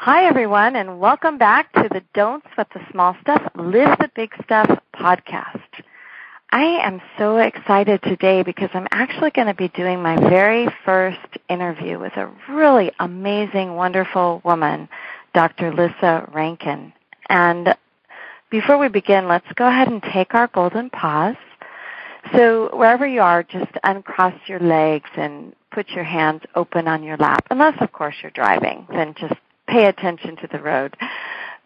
Hi, everyone, and welcome back to the Don't Sweat the Small Stuff, Live the Big Stuff podcast. I am so excited today because I'm actually going to be doing my very first interview with a really amazing, wonderful woman, Dr. Lissa Rankin. And before we begin, let's go ahead and take our golden pause. So wherever you are, just uncross your legs and put your hands open on your lap, unless, of course, you're driving. Then just pay attention to the road.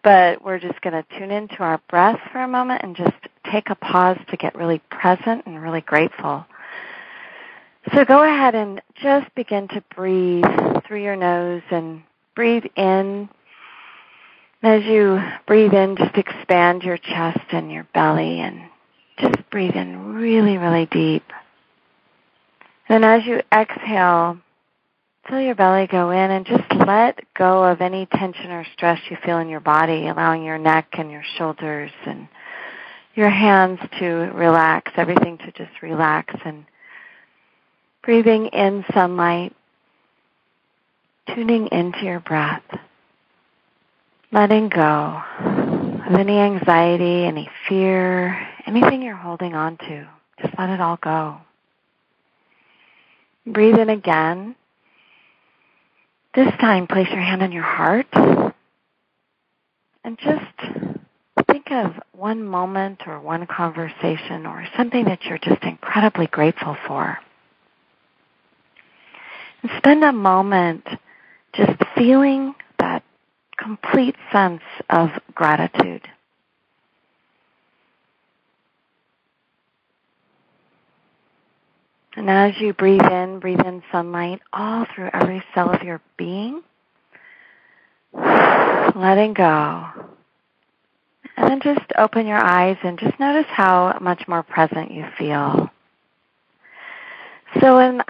But we're just going to tune into our breath for a moment and just take a pause to get really present and really grateful. So go ahead and just begin to breathe through your nose and breathe in. As you breathe in, just expand your chest and your belly and just breathe in really, really deep. And as you exhale, feel your belly go in and just let go of any tension or stress you feel in your body, allowing your neck and your shoulders and your hands to relax, everything to just relax, and breathing in sunlight, tuning into your breath. Letting go of any anxiety, any fear, anything you're holding on to. Just let it all go. Breathe in again. This time, place your hand on your heart. And just think of one moment or one conversation or something that you're just incredibly grateful for. And spend a moment just feeling that complete sense of gratitude. And as you breathe in sunlight all through every cell of your being, letting go. And then just open your eyes and just notice how much more present you feel. So in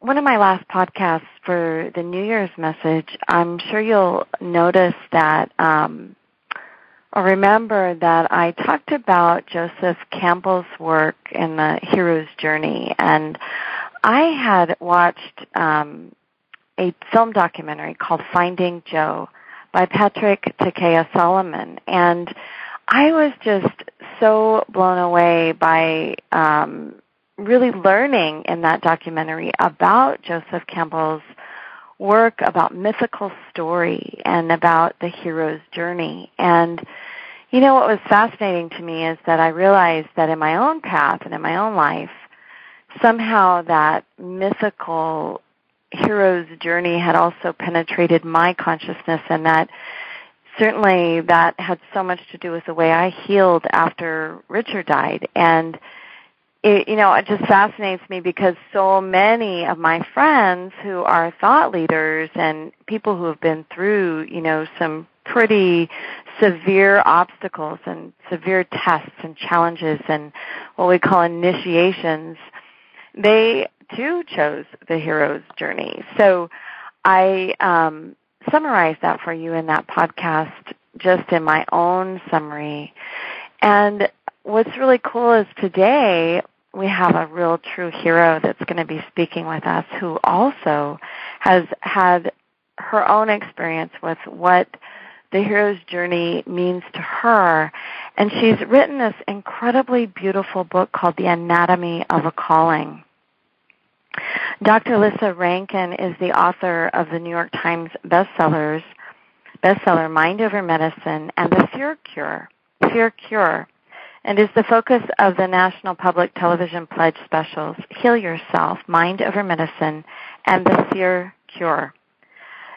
one of my last podcasts for the New Year's message, I'm sure you'll notice that or remember that I talked about Joseph Campbell's work in the hero's journey. And I had watched a film documentary called Finding Joe by Patrick Takaya Solomon. And I was just so blown away by really learning in that documentary about Joseph Campbell's work about mythical story and about the hero's journey. And, you know, what was fascinating to me is that I realized that in my own path and in my own life, somehow that mythical hero's journey had also penetrated my consciousness, and that certainly that had so much to do with the way I healed after Richard died. And it, you know, it just fascinates me because so many of my friends who are thought leaders and people who have been through, you know, some pretty severe obstacles and severe tests and challenges and what we call initiations, they too chose the hero's journey. So I summarized that for you in that podcast just in my own summary. And what's really cool is today we have a real true hero that's going to be speaking with us who also has had her own experience with what the hero's journey means to her. And she's written this incredibly beautiful book called The Anatomy of a Calling. Dr. Lissa Rankin is the author of the New York Times bestseller Mind Over Medicine and The Fear Cure. And is the focus of the National Public Television Pledge specials, Heal Yourself, Mind Over Medicine, and The Fear Cure.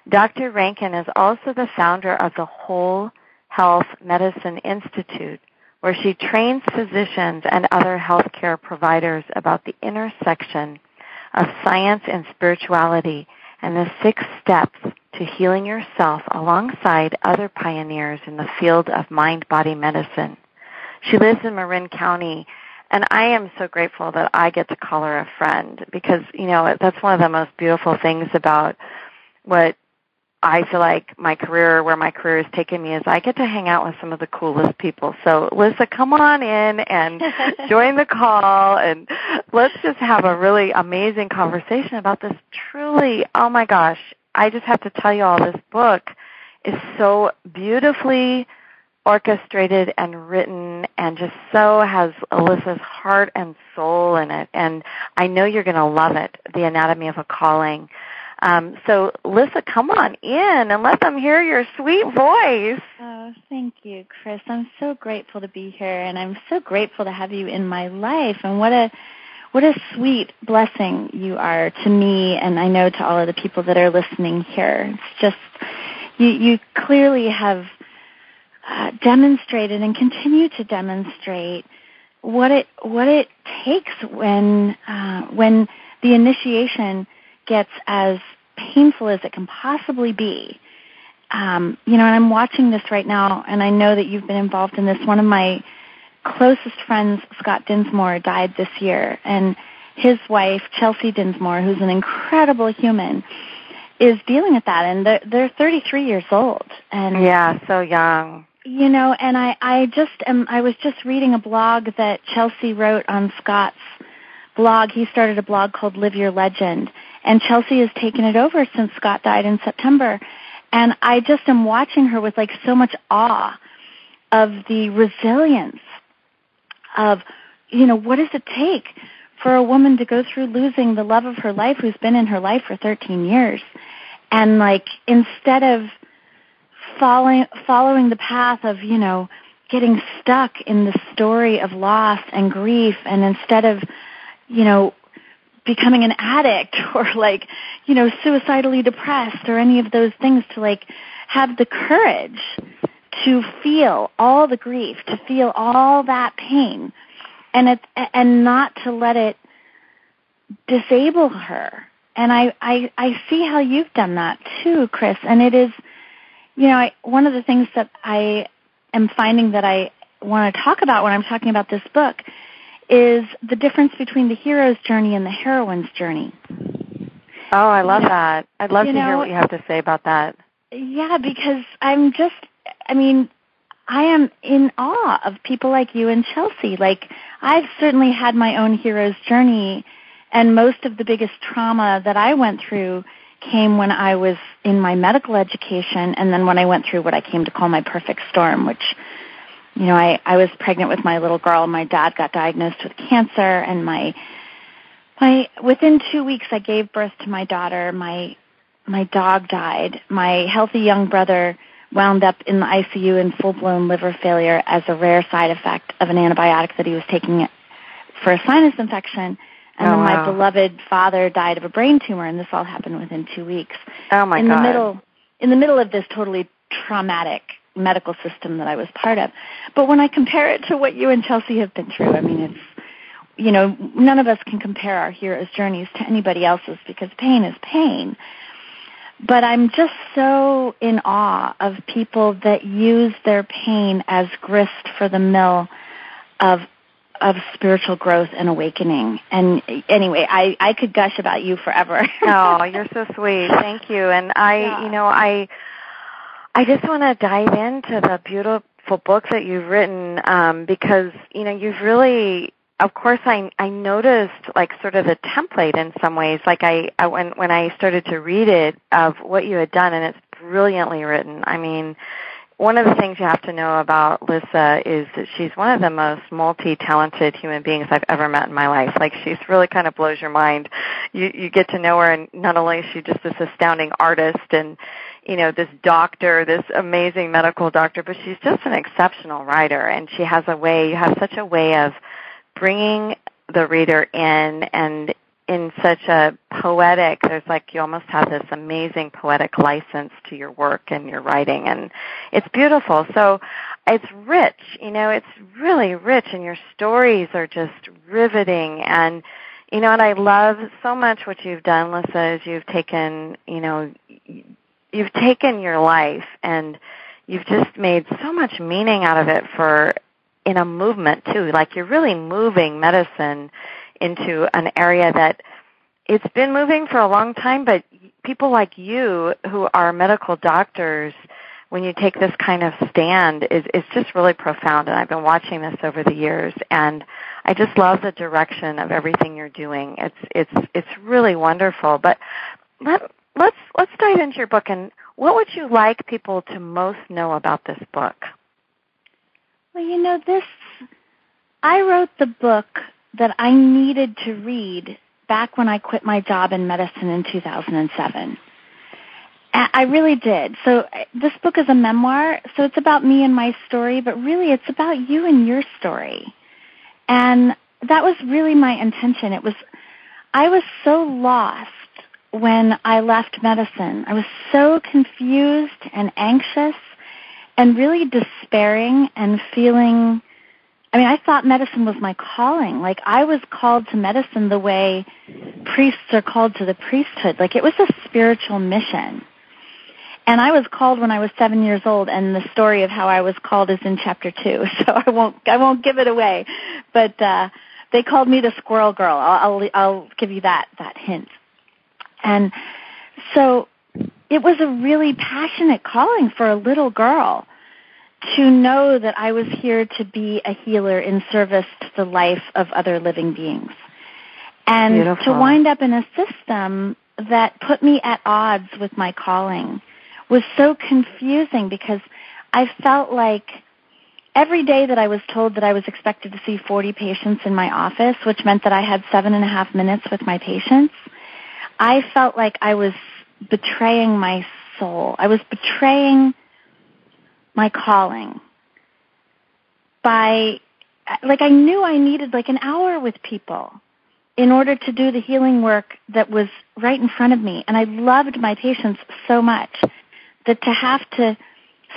Dr. Rankin is also the founder of the Whole Health Medicine Institute, where she trains physicians and other healthcare providers about the intersection of science and spirituality and the 6 steps to healing yourself alongside other pioneers in the field of mind-body medicine. She lives in Marin County, and I am so grateful that I get to call her a friend because, you know, that's one of the most beautiful things about what I feel like my career, where my career has taken me, is I get to hang out with some of the coolest people. So, Lissa, come on in and join the call, and let's just have a really amazing conversation about this truly, oh, my gosh, I just have to tell you all, this book is so beautifully orchestrated and written and just so has Lissa's heart and soul in it, and I know you're going to love it, The Anatomy of a Calling. So, Lissa, come on in and let them hear your sweet voice. Oh, thank you, Chris. I'm so grateful to be here, and I'm so grateful to have you in my life, and what a sweet blessing you are to me, and I know to all of the people that are listening here. It's just, you clearly have demonstrated and continue to demonstrate what it takes when the initiation gets as painful as it can possibly be. You know, and I'm watching this right now, and I know that you've been involved in this. One of my closest friends, Scott Dinsmore, died this year, and his wife, Chelsea Dinsmore, who's an incredible human, is dealing with that, and they're 33 years old. And yeah, so young. You know, and I was just reading a blog that Chelsea wrote on Scott's blog. He started a blog called Live Your Legend, and Chelsea has taken it over since Scott died in September. And I just am watching her with like so much awe of the resilience of, you know, what does it take for a woman to go through losing the love of her life who's been in her life for 13 years. And like, instead of following the path of, you know, getting stuck in the story of loss and grief, and instead of, you know, becoming an addict or like, you know, suicidally depressed or any of those things, to like have the courage to feel all the grief, to feel all that pain, and not to let it disable her. And I see how you've done that too, Chris. And it is, you know, one of the things that I am finding that I want to talk about when I'm talking about this book is the difference between the hero's journey and the heroine's journey. Oh, I love that. I'd love to hear what you have to say about that. Yeah, because I am in awe of people like you and Chelsea. Like, I've certainly had my own hero's journey, and most of the biggest trauma that I went through came when I was in my medical education, and then when I went through what I came to call my perfect storm, which, you know, I was pregnant with my little girl. My dad got diagnosed with cancer, and within 2 weeks I gave birth to my daughter. My dog died. My healthy young brother wound up in the ICU in full-blown liver failure as a rare side effect of an antibiotic that he was taking for a sinus infection. And then my beloved father died of a brain tumor, and this all happened within 2 weeks. Oh my God! In the middle of this totally traumatic medical system that I was part of. But when I compare it to what you and Chelsea have been through, I mean, it's, you know, none of us can compare our hero's journeys to anybody else's because pain is pain. But I'm just so in awe of people that use their pain as grist for the mill of spiritual growth and awakening. And anyway, I could gush about you forever. Oh, you're so sweet. Thank you. And I just want to dive into the beautiful book that you've written, because, you know, you've really, of course, I noticed like sort of a template in some ways, like when I started to read it, of what you had done, and it's brilliantly written. I mean, one of the things you have to know about Lissa is that she's one of the most multi-talented human beings I've ever met in my life. Like, she's really kind of blows your mind. You get to know her, and not only is she just this astounding artist and, you know, this doctor, this amazing medical doctor, but she's just an exceptional writer, and she has a way, you have such a way of bringing the reader in, and in such a poetic, there's like, you almost have this amazing poetic license to your work and your writing, and it's beautiful. So it's rich, you know, it's really rich, and your stories are just riveting. And, you know, and I love so much what you've done, Lissa, is you've taken, you know, you've taken your life and you've just made so much meaning out of it for, in a movement too. Like, you're really moving medicine into an area that it's been moving for a long time, but people like you who are medical doctors, when you take this kind of stand, it's just really profound. And I've been watching this over the years, and I just love the direction of everything you're doing. It's really wonderful. But let's dive into your book. And what would you like people to most know about this book? Well, you know, I wrote the book that I needed to read back when I quit my job in medicine in 2007. I really did. So this book is a memoir, so it's about me and my story, but really it's about you and your story. And that was really my intention. I was so lost when I left medicine. I was so confused and anxious and really despairing and feeling, I mean, I thought medicine was my calling. Like, I was called to medicine the way priests are called to the priesthood. Like, it was a spiritual mission. And I was called when I was 7 years old, and the story of how I was called is in chapter 2, so I won't give it away. But they called me the squirrel girl. I'll give you that hint. And so it was a really passionate calling for a little girl to know that I was here to be a healer in service to the life of other living beings. And beautiful. To wind up in a system that put me at odds with my calling was so confusing, because I felt like every day that I was told that I was expected to see 40 patients in my office, which meant that I had 7.5 minutes with my patients, I felt like I was betraying my soul. I was betraying my calling by, like, I knew I needed like an hour with people in order to do the healing work that was right in front of me. And I loved my patients so much that to have to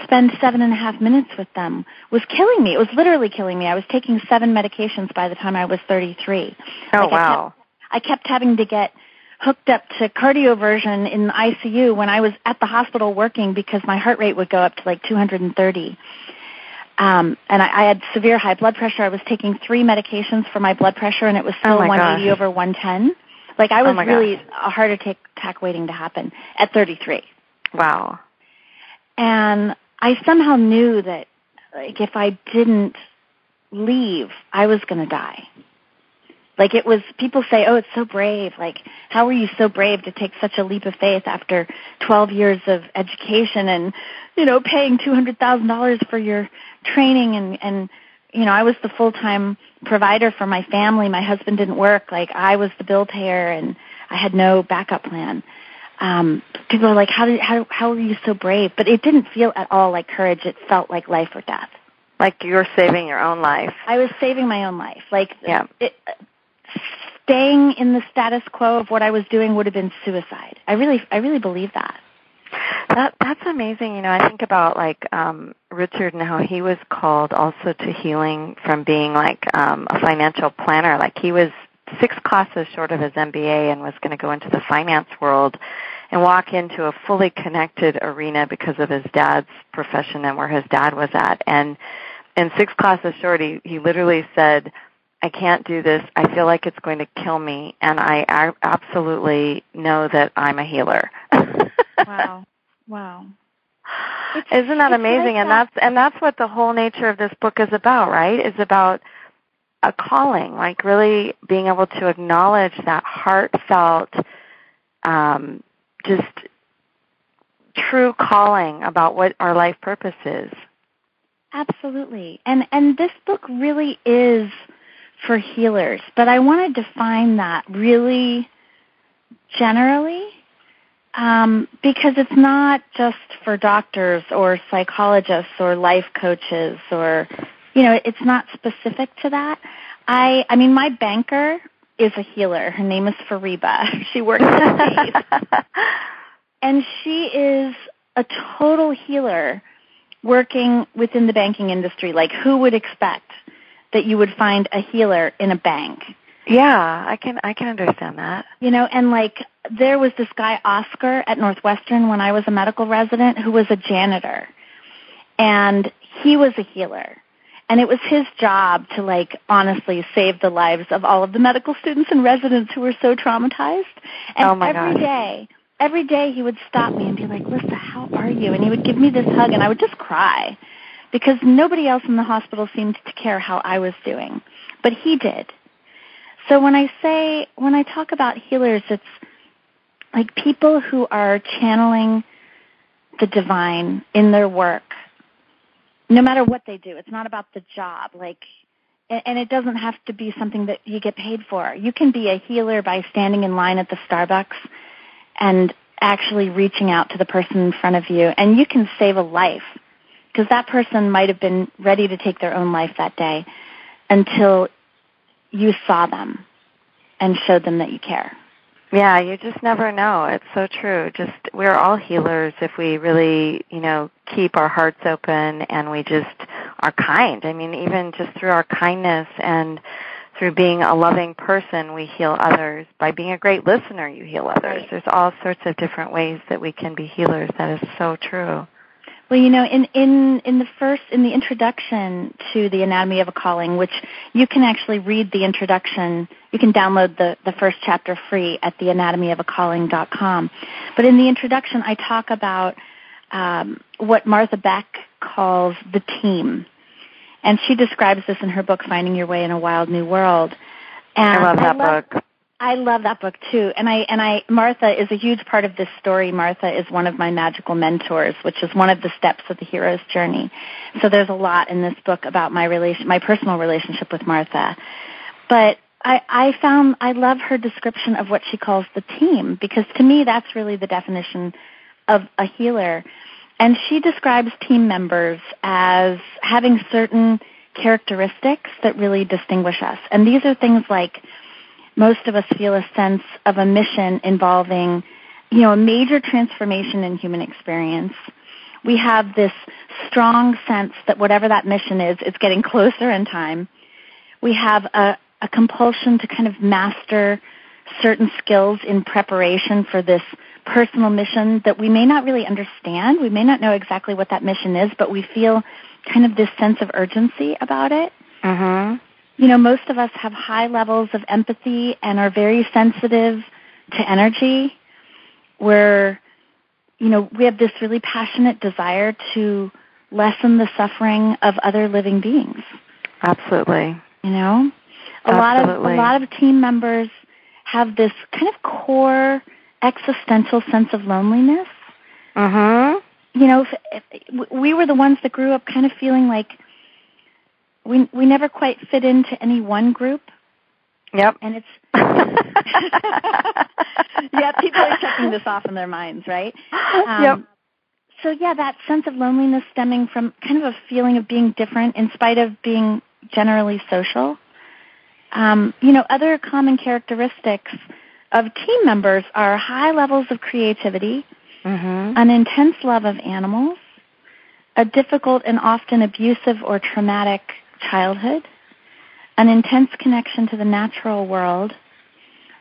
spend 7.5 minutes with them was killing me. It was literally killing me. I was taking 7 medications by the time I was 33. Oh, like, wow. I kept having to get hooked up to cardioversion in the ICU when I was at the hospital working, because my heart rate would go up to like 230. And I had severe high blood pressure. I was taking 3 medications for my blood pressure, and it was still 180 gosh. over 110. Like, I was really gosh. A heart attack waiting to happen at 33. Wow. And I somehow knew that, like, if I didn't leave, I was going to die. Like, it was, people say, oh, it's so brave. Like, how were you so brave to take such a leap of faith after 12 years of education and, you know, paying $200,000 for your training? And, you know, I was the full-time provider for my family. My husband didn't work. Like, I was the bill payer, and I had no backup plan. People are like, how were you so brave? But it didn't feel at all like courage. It felt like life or death. Like, you were saving your own life. I was saving my own life. Like, yeah. Staying in the status quo of what I was doing would have been suicide. I really believe that. That's amazing. You know, I think about, like, Richard and how he was called also to healing from being, like, a financial planner. Like, he was 6 classes short of his MBA and was going to go into the finance world and walk into a fully connected arena because of his dad's profession and where his dad was at. And 6 classes short, he literally said, I can't do this. I feel like it's going to kill me, and I absolutely know that I'm a healer. Wow. Wow. Isn't that amazing? Like, and that's what the whole nature of this book is about, right? It's about a calling, like really being able to acknowledge that heartfelt, just true calling about what our life purpose is. Absolutely. And this book really is for healers, but I want to define that really generally, because it's not just for doctors or psychologists or life coaches, or, you know, it's not specific to that. I mean, my banker is a healer. Her name is Fariba. She works at Macy's, and she is a total healer working within the banking industry. Like, who would expect that you would find a healer in a bank? Yeah, I can understand that. You know, and like there was this guy Oscar at Northwestern when I was a medical resident who was a janitor, and he was a healer. And it was his job to, like, honestly save the lives of all of the medical students and residents who were so traumatized. And every day he would stop me and be like, Lissa, how are you? And he would give me this hug, and I would just cry because nobody else in the hospital seemed to care how I was doing. But he did. So when I talk about healers, it's like people who are channeling the divine in their work. No matter what they do, it's not about the job. Like, and it doesn't have to be something that you get paid for. You can be a healer by standing in line at the Starbucks and actually reaching out to the person in front of you, and you can save a life because that person might have been ready to take their own life that day until you saw them and showed them that you care. Yeah, you just never know. It's so true. Just we're all healers if we really, you know, keep our hearts open and we just are kind. I mean, even just through our kindness and through being a loving person, we heal others. By being a great listener, you heal others. Right. There's all sorts of different ways that we can be healers. That is so true. Well, you know, in the introduction to The Anatomy of a Calling, which you can actually read the introduction, you can download the first chapter free at theanatomyofacalling.com. But in the introduction, I talk about what Martha Beck calls the team. And she describes this in her book, Finding Your Way in a Wild New World. And I love that book. I love that book too, and Martha is a huge part of this story. Martha is one of my magical mentors, which is one of the steps of the hero's journey. So there's a lot in this book about my personal relationship with Martha. But I love her description of what she calls the team, because to me that's really the definition of a healer. And she describes team members as having certain characteristics that really distinguish us, and these are things like, most of us feel a sense of a mission involving, you know, a major transformation in human experience. We have this strong sense that whatever that mission is, it's getting closer in time. We have a compulsion to kind of master certain skills in preparation for this personal mission that we may not really understand. We may not know exactly what that mission is, but we feel kind of this sense of urgency about it. Uh-huh. You know, most of us have high levels of empathy and are very sensitive to energy. We have this really passionate desire to lessen the suffering of other living beings. Absolutely. You know, a lot of team members have this kind of core existential sense of loneliness. Uh-huh. You know, if we were the ones that grew up kind of feeling like we never quite fit into any one group. Yep. And it's yeah, people are checking this off in their minds, right? Yep. So yeah, that sense of loneliness stemming from kind of a feeling of being different in spite of being generally social. You know, other common characteristics of team members are high levels of creativity, mm-hmm. an intense love of animals, a difficult and often abusive or traumatic childhood, an intense connection to the natural world,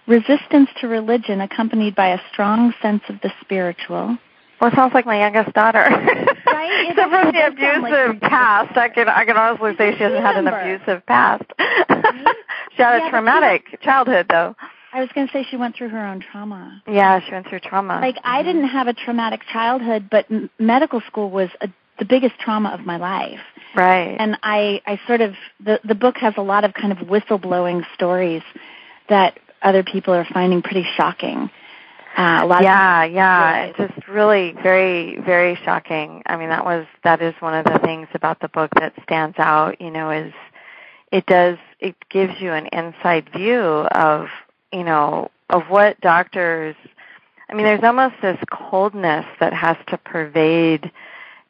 resistance to religion accompanied by a strong sense of the spiritual. Well, it sounds like my youngest daughter. Right? So from the abusive past, I can honestly say she hasn't had an abusive past. Right? She had a traumatic childhood, though. I was going to say she went through her own trauma. Yeah, she went through trauma. Like, I didn't have a traumatic childhood, but medical school was the biggest trauma of my life. Right. And I sort of, the book has a lot of kind of whistleblowing stories that other people are finding pretty shocking. A lot of it's just really very, very shocking. I mean, that is one of the things about the book that stands out, you know, is it gives you an inside view of, you know, of what doctors, I mean, there's almost this coldness that has to pervade.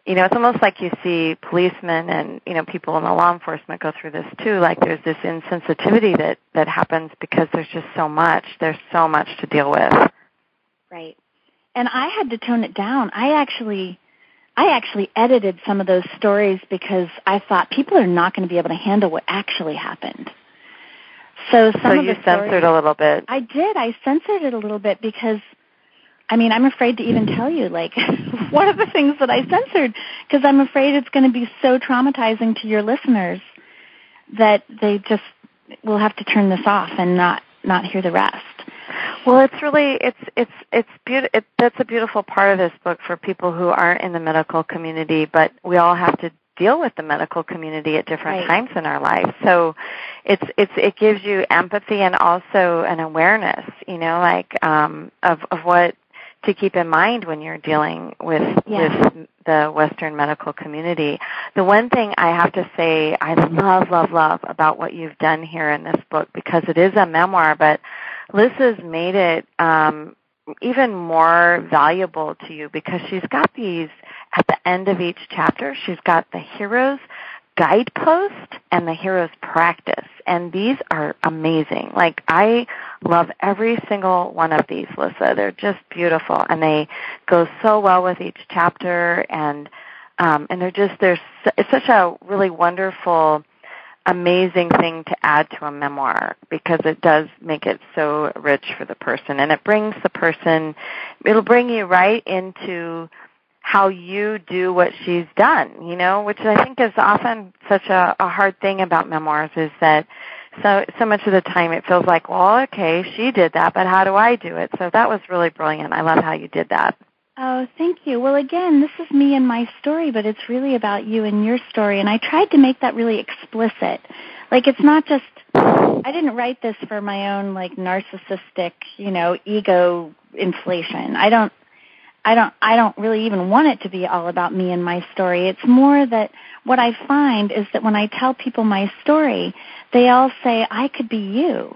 You know, it's almost like you see policemen and, you know, people in the law enforcement go through this too. Like there's this insensitivity that happens because there's just so much. There's so much to deal with. Right. And I had to tone it down. I actually edited some of those stories because I thought people are not going to be able to handle what actually happened. So you censored a little bit. I did. I censored it a little bit because, I mean, I'm afraid to even tell you, like, one of the things that I censored, because I'm afraid it's going to be so traumatizing to your listeners that they just will have to turn this off and not hear the rest. Well, it's really, it's beautiful. That's a beautiful part of this book for people who aren't in the medical community, but we all have to deal with the medical community at different times in our life. So it gives you empathy and also an awareness, you know, like, of what to keep in mind when you're dealing with the Western medical community. The one thing I have to say I love about what you've done here in this book, because it is a memoir, but Lissa's made it even more valuable to you, because she's got these, at the end of each chapter, she's got the hero's guidepost and the hero's practice, and these are amazing. Like, I love every single one of these, Lissa. They're just beautiful, and they go so well with each chapter, and it's such a really wonderful, amazing thing to add to a memoir, because it does make it so rich for the person, and it'll bring you right into how you do what she's done, you know, which I think is often such a hard thing about memoirs, is that so much of the time it feels like, well, okay, she did that, but how do I do it? So that was really brilliant. I love how you did that. Oh, thank you. Well, again, this is me and my story, but it's really about you and your story, and I tried to make that really explicit. Like, it's not just, I didn't write this for my own, like, narcissistic, you know, ego inflation. I don't really even want it to be all about me and my story. It's more that what I find is that when I tell people my story, they all say, I could be you.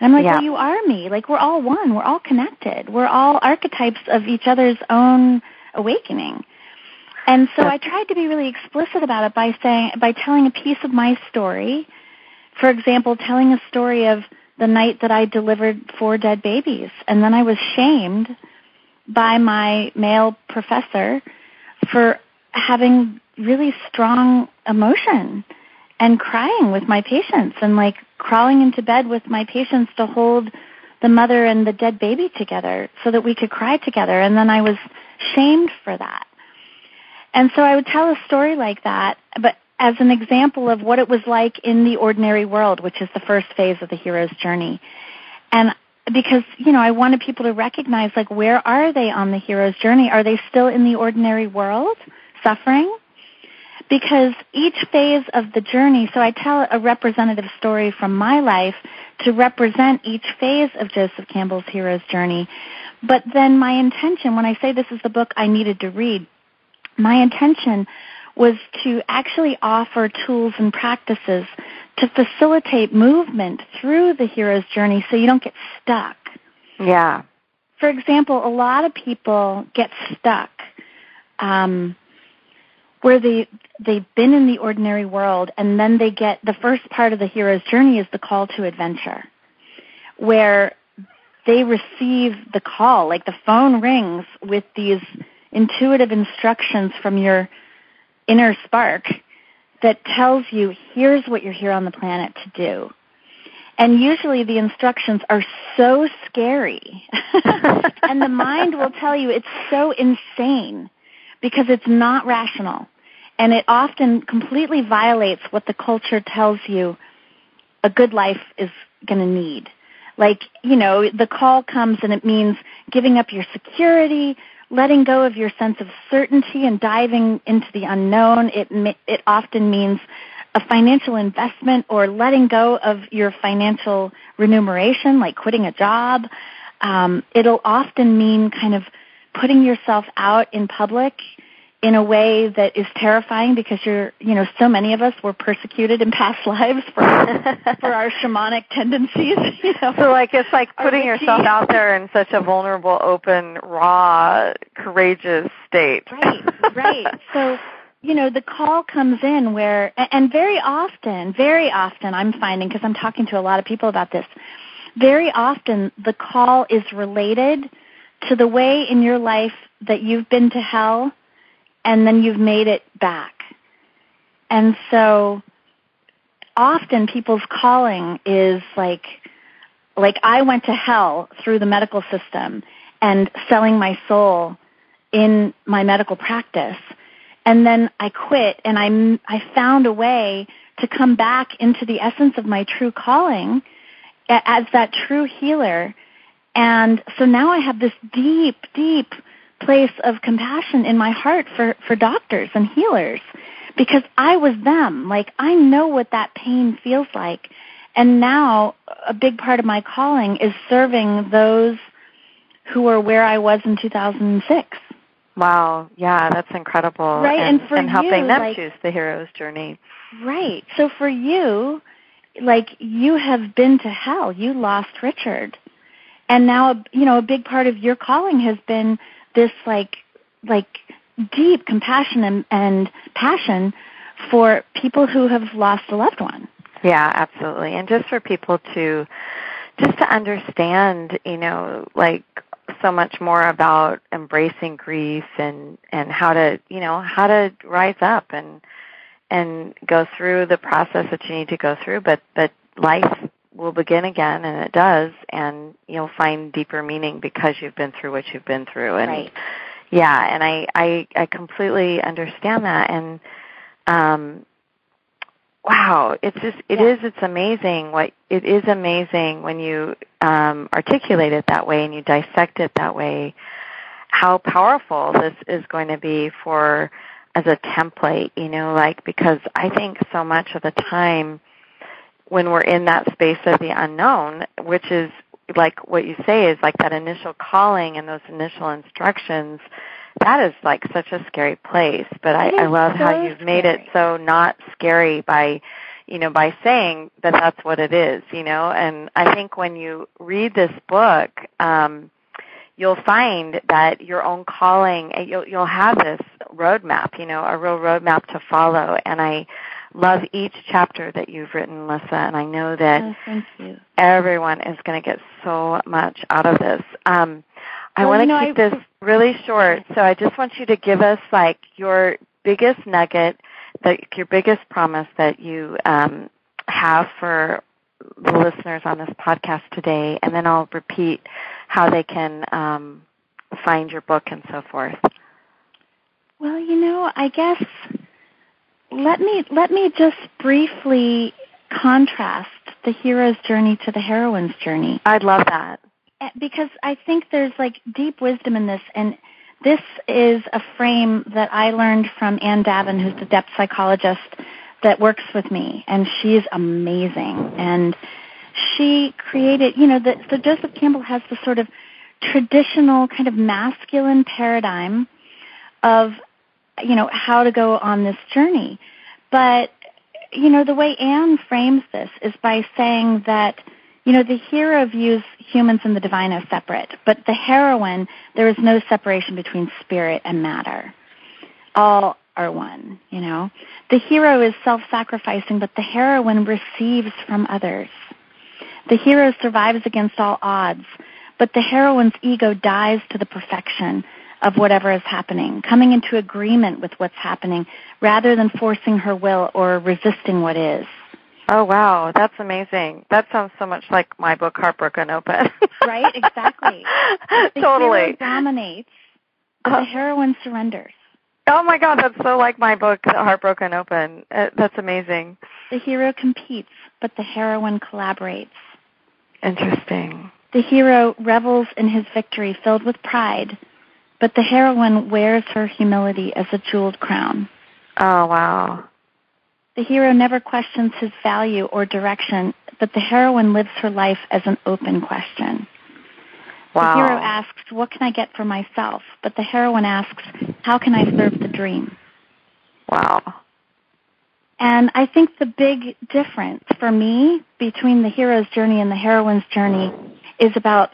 And I'm like, well, you are me. Like, we're all one. We're all connected. We're all archetypes of each other's own awakening. And so I tried to be really explicit about it by telling a piece of my story. For example, telling a story of the night that I delivered 4 dead babies, and then I was shamed by my male professor for having really strong emotion and crying with my patients and, like, crawling into bed with my patients to hold the mother and the dead baby together so that we could cry together. And then I was shamed for that. And so I would tell a story like that, but as an example of what it was like in the ordinary world, which is the first phase of the hero's journey. And because, you know, I wanted people to recognize, like, where are they on the hero's journey? Are they still in the ordinary world, suffering? Because each phase of the journey, so I tell a representative story from my life to represent each phase of Joseph Campbell's hero's journey. But then my intention, when I say this is the book I needed to read, my intention was to actually offer tools and practices to facilitate movement through the hero's journey so you don't get stuck. Yeah. For example, a lot of people get stuck where they've been in the ordinary world, and then they get, the first part of the hero's journey is the call to adventure, where they receive the call, like the phone rings with these intuitive instructions from your inner spark that tells you, here's what you're here on the planet to do. And usually the instructions are so scary. And the mind will tell you it's so insane because it's not rational. And it often completely violates what the culture tells you a good life is going to need. Like, you know, the call comes and it means giving up your security, letting go of your sense of certainty and diving into the unknown. It often means a financial investment or letting go of your financial remuneration, like quitting a job. It'll often mean kind of putting yourself out in public in a way that is terrifying because so many of us were persecuted in past lives for our shamanic tendencies. You know? So it's like putting yourself out there in such a vulnerable, open, raw, courageous state. Right. So, you know, the call comes in where, and very often I'm finding, because I'm talking to a lot of people about this, very often the call is related to the way in your life that you've been to hell, and then you've made it back. And so often people's calling is like I went to hell through the medical system and selling my soul in my medical practice. And then I quit, and I found a way to come back into the essence of my true calling as that true healer. And so now I have this deep, deep place of compassion in my heart for doctors and healers, because I was them. Like, I know what that pain feels like. And now a big part of my calling is serving those who are where I was in 2006. Wow. Yeah, that's incredible. Right. And helping you, them choose the hero's journey. Right. So for you, you have been to hell. You lost Richard. And now, a big part of your calling has been this, deep compassion and passion for people who have lost a loved one. Yeah, absolutely. And just for people to, understand, so much more about embracing grief and how to rise up and go through the process that you need to go through. But life will begin again, and it does, and you'll find deeper meaning because you've been through what you've been through. And right. Yeah, and I completely understand that. And wow, it's amazing when you articulate it that way and you dissect it that way, how powerful this is going to be as a template, because I think so much of the time when we're in that space of the unknown, which is like what you say is like that initial calling and those initial instructions, that is such a scary place. But I love how you've made it so not scary by saying that that's what it is, And I think when you read this book, you'll find that your own calling, you'll have this roadmap, a real roadmap to follow. And I love each chapter that you've written, Lissa, and I know that thank you. Everyone is going to get so much out of this. I want to keep this really short, so I just want you to give us your biggest nugget, your biggest promise that you have for the listeners on this podcast today, and then I'll repeat how they can find your book and so forth. Well, I guess let me just briefly contrast the hero's journey to the heroine's journey. I'd love that. Because I think there's deep wisdom in this, and this is a frame that I learned from Anne Davin, who's the depth psychologist that works with me, and she's amazing. And she created, so Joseph Campbell has the sort of traditional kind of masculine paradigm of, how to go on this journey. But, the way Anne frames this is by saying that the hero views humans and the divine as separate, but the heroine, there is no separation between spirit and matter. All are one, The hero is self-sacrificing, but the heroine receives from others. The hero survives against all odds, but the heroine's ego dies to the perfection of whatever is happening, coming into agreement with what's happening rather than forcing her will or resisting what is. Oh, wow. That's amazing. That sounds so much like my book, Heartbroken Open. Right? Exactly. Totally. The hero dominates, the heroine surrenders. Oh, my God. That's so like my book, Heartbroken Open. That's amazing. The hero competes, but the heroine collaborates. Interesting. The hero revels in his victory, filled with pride, but the heroine wears her humility as a jeweled crown. Oh, wow. The hero never questions his value or direction, but the heroine lives her life as an open question. Wow. The hero asks, what can I get for myself? But the heroine asks, how can I serve the dream? Wow. And I think the big difference for me between the hero's journey and the heroine's journey is about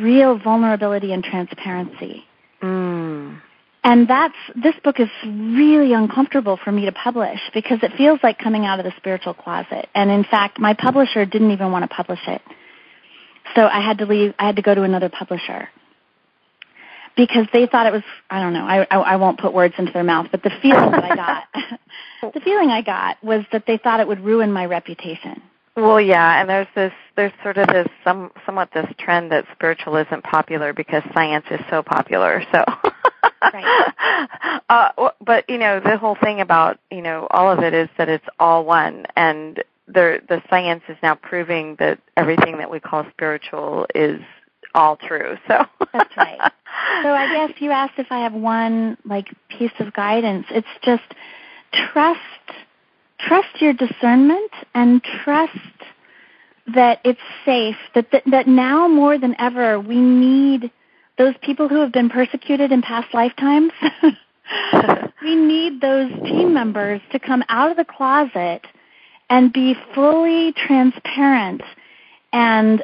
real vulnerability and transparency. Mm. And this book is really uncomfortable for me to publish because it feels like coming out of the spiritual closet. And in fact, my publisher didn't even want to publish it. So I had to go to another publisher. because they thought it was, I don't know, I won't put words into their mouth, but the feeling that I got, the feeling I got was that they thought it would ruin my reputation. Well, yeah, and there's sort of this somewhat this trend that spiritual isn't popular because science is so popular. So, right. But you know, the whole thing about all of it is that it's all one, and the science is now proving that everything that we call spiritual is all true. So that's right. So I guess you asked if I have one piece of guidance. It's just trust. Trust your discernment and trust that it's safe, that now more than ever we need those people who have been persecuted in past lifetimes. We need those team members to come out of the closet and be fully transparent and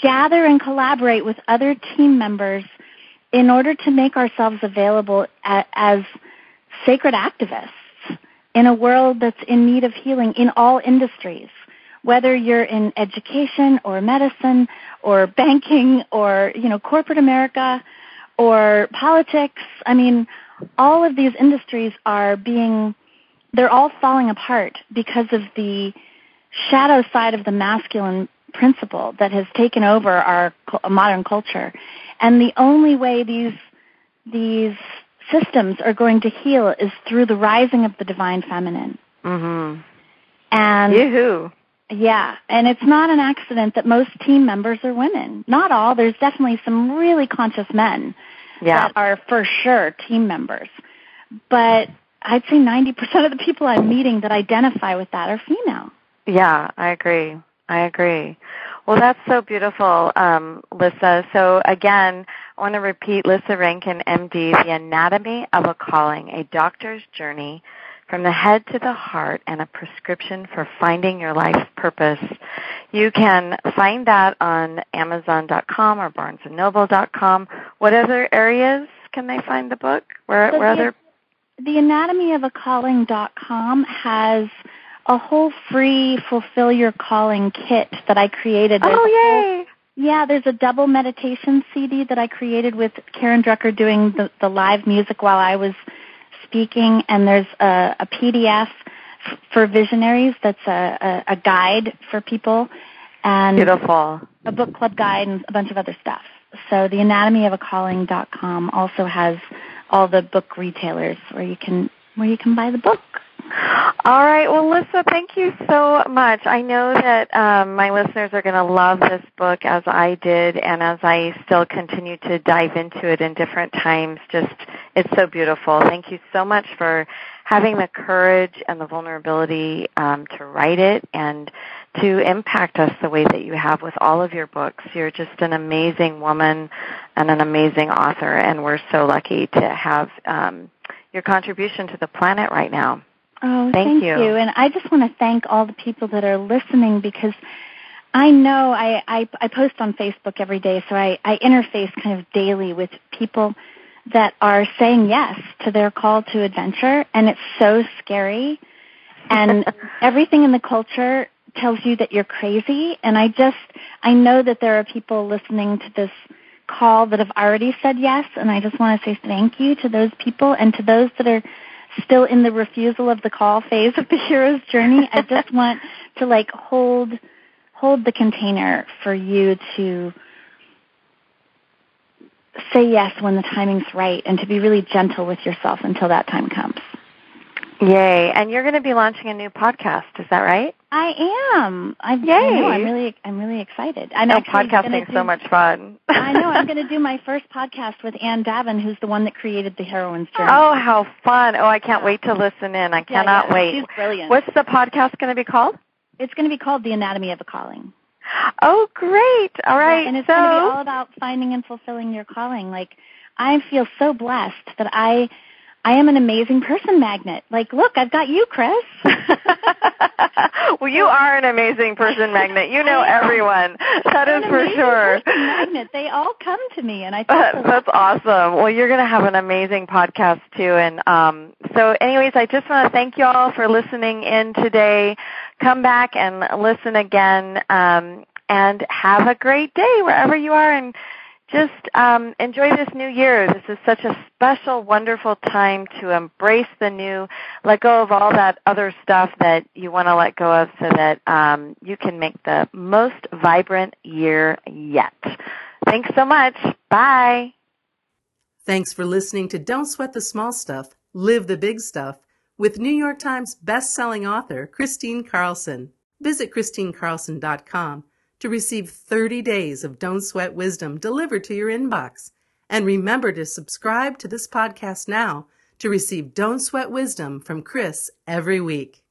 gather and collaborate with other team members in order to make ourselves available as sacred activists in a world that's in need of healing in all industries, whether you're in education or medicine or banking or, corporate America or politics. I mean, all of these industries they're all falling apart because of the shadow side of the masculine principle that has taken over our modern culture. And the only way these systems are going to heal is through the rising of the divine feminine. Mm-hmm. And yoo-hoo. Yeah, and it's not an accident that most team members are women. Not all. There's definitely some really conscious men that are for sure team members. But I'd say 90% of the people I'm meeting that identify with that are female. Yeah, I agree. Well, that's so beautiful, Lissa. So again, I want to repeat Lissa Rankin, MD, The Anatomy of a Calling, a Doctor's Journey from the Head to the Heart and a Prescription for Finding Your Life's Purpose. You can find that on Amazon.com or BarnesandNoble.com. What other areas can they find the book? The Anatomy of a Calling.com has a whole free Fulfill Your Calling kit that I created. There's a double meditation CD that I created with Karen Drucker doing the live music while I was speaking, and there's a PDF for visionaries that's a guide for people, and beautiful, a book club guide and a bunch of other stuff. So the anatomyofacalling.com also has all the book retailers where you can buy the book. All right. Well, Lissa, thank you so much. I know that my listeners are going to love this book as I did and as I still continue to dive into it in different times. Just, it's so beautiful. Thank you so much for having the courage and the vulnerability to write it and to impact us the way that you have with all of your books. You're just an amazing woman and an amazing author, and we're so lucky to have your contribution to the planet right now. Oh, thank you. And I just want to thank all the people that are listening, because I know I post on Facebook every day, so I interface kind of daily with people that are saying yes to their call to adventure, and it's so scary. And everything in the culture tells you that you're crazy, and I know that there are people listening to this call that have already said yes, and I just want to say thank you to those people and to those that are still in the refusal of the call phase of the hero's journey. I just want to hold the container for you to say yes when the timing's right and to be really gentle with yourself until that time comes. Yay. And you're going to be launching a new podcast, is that right? I am. Yay. I'm really excited. I know, podcasting is so much fun. I know. I'm going to do my first podcast with Anne Davin, who's the one that created The Heroine's Journey. Oh, how fun. Oh, I can't wait to listen in. I cannot wait. She's brilliant. What's the podcast going to be called? It's going to be called The Anatomy of a Calling. Oh, great. All right. And it's going to be all about finding and fulfilling your calling. I feel so blessed that I am an amazing person magnet. Look, I've got you, Chris. Well, you are an amazing person magnet. You know everyone. That is for sure. Person magnet. They all come to me, and I think that's awesome. Well, you're going to have an amazing podcast too. And so, anyways, I just want to thank you all for listening in today. Come back and listen again, and have a great day wherever you are. And Just enjoy this new year. This is such a special, wonderful time to embrace the new, let go of all that other stuff that you want to let go of so that you can make the most vibrant year yet. Thanks so much. Bye. Thanks for listening to Don't Sweat the Small Stuff, Live the Big Stuff with New York Times best-selling author Kristine Carlson. Visit ChristineCarlson.com. to receive 30 days of Don't Sweat wisdom delivered to your inbox. And remember to subscribe to this podcast now to receive Don't Sweat wisdom from Chris every week.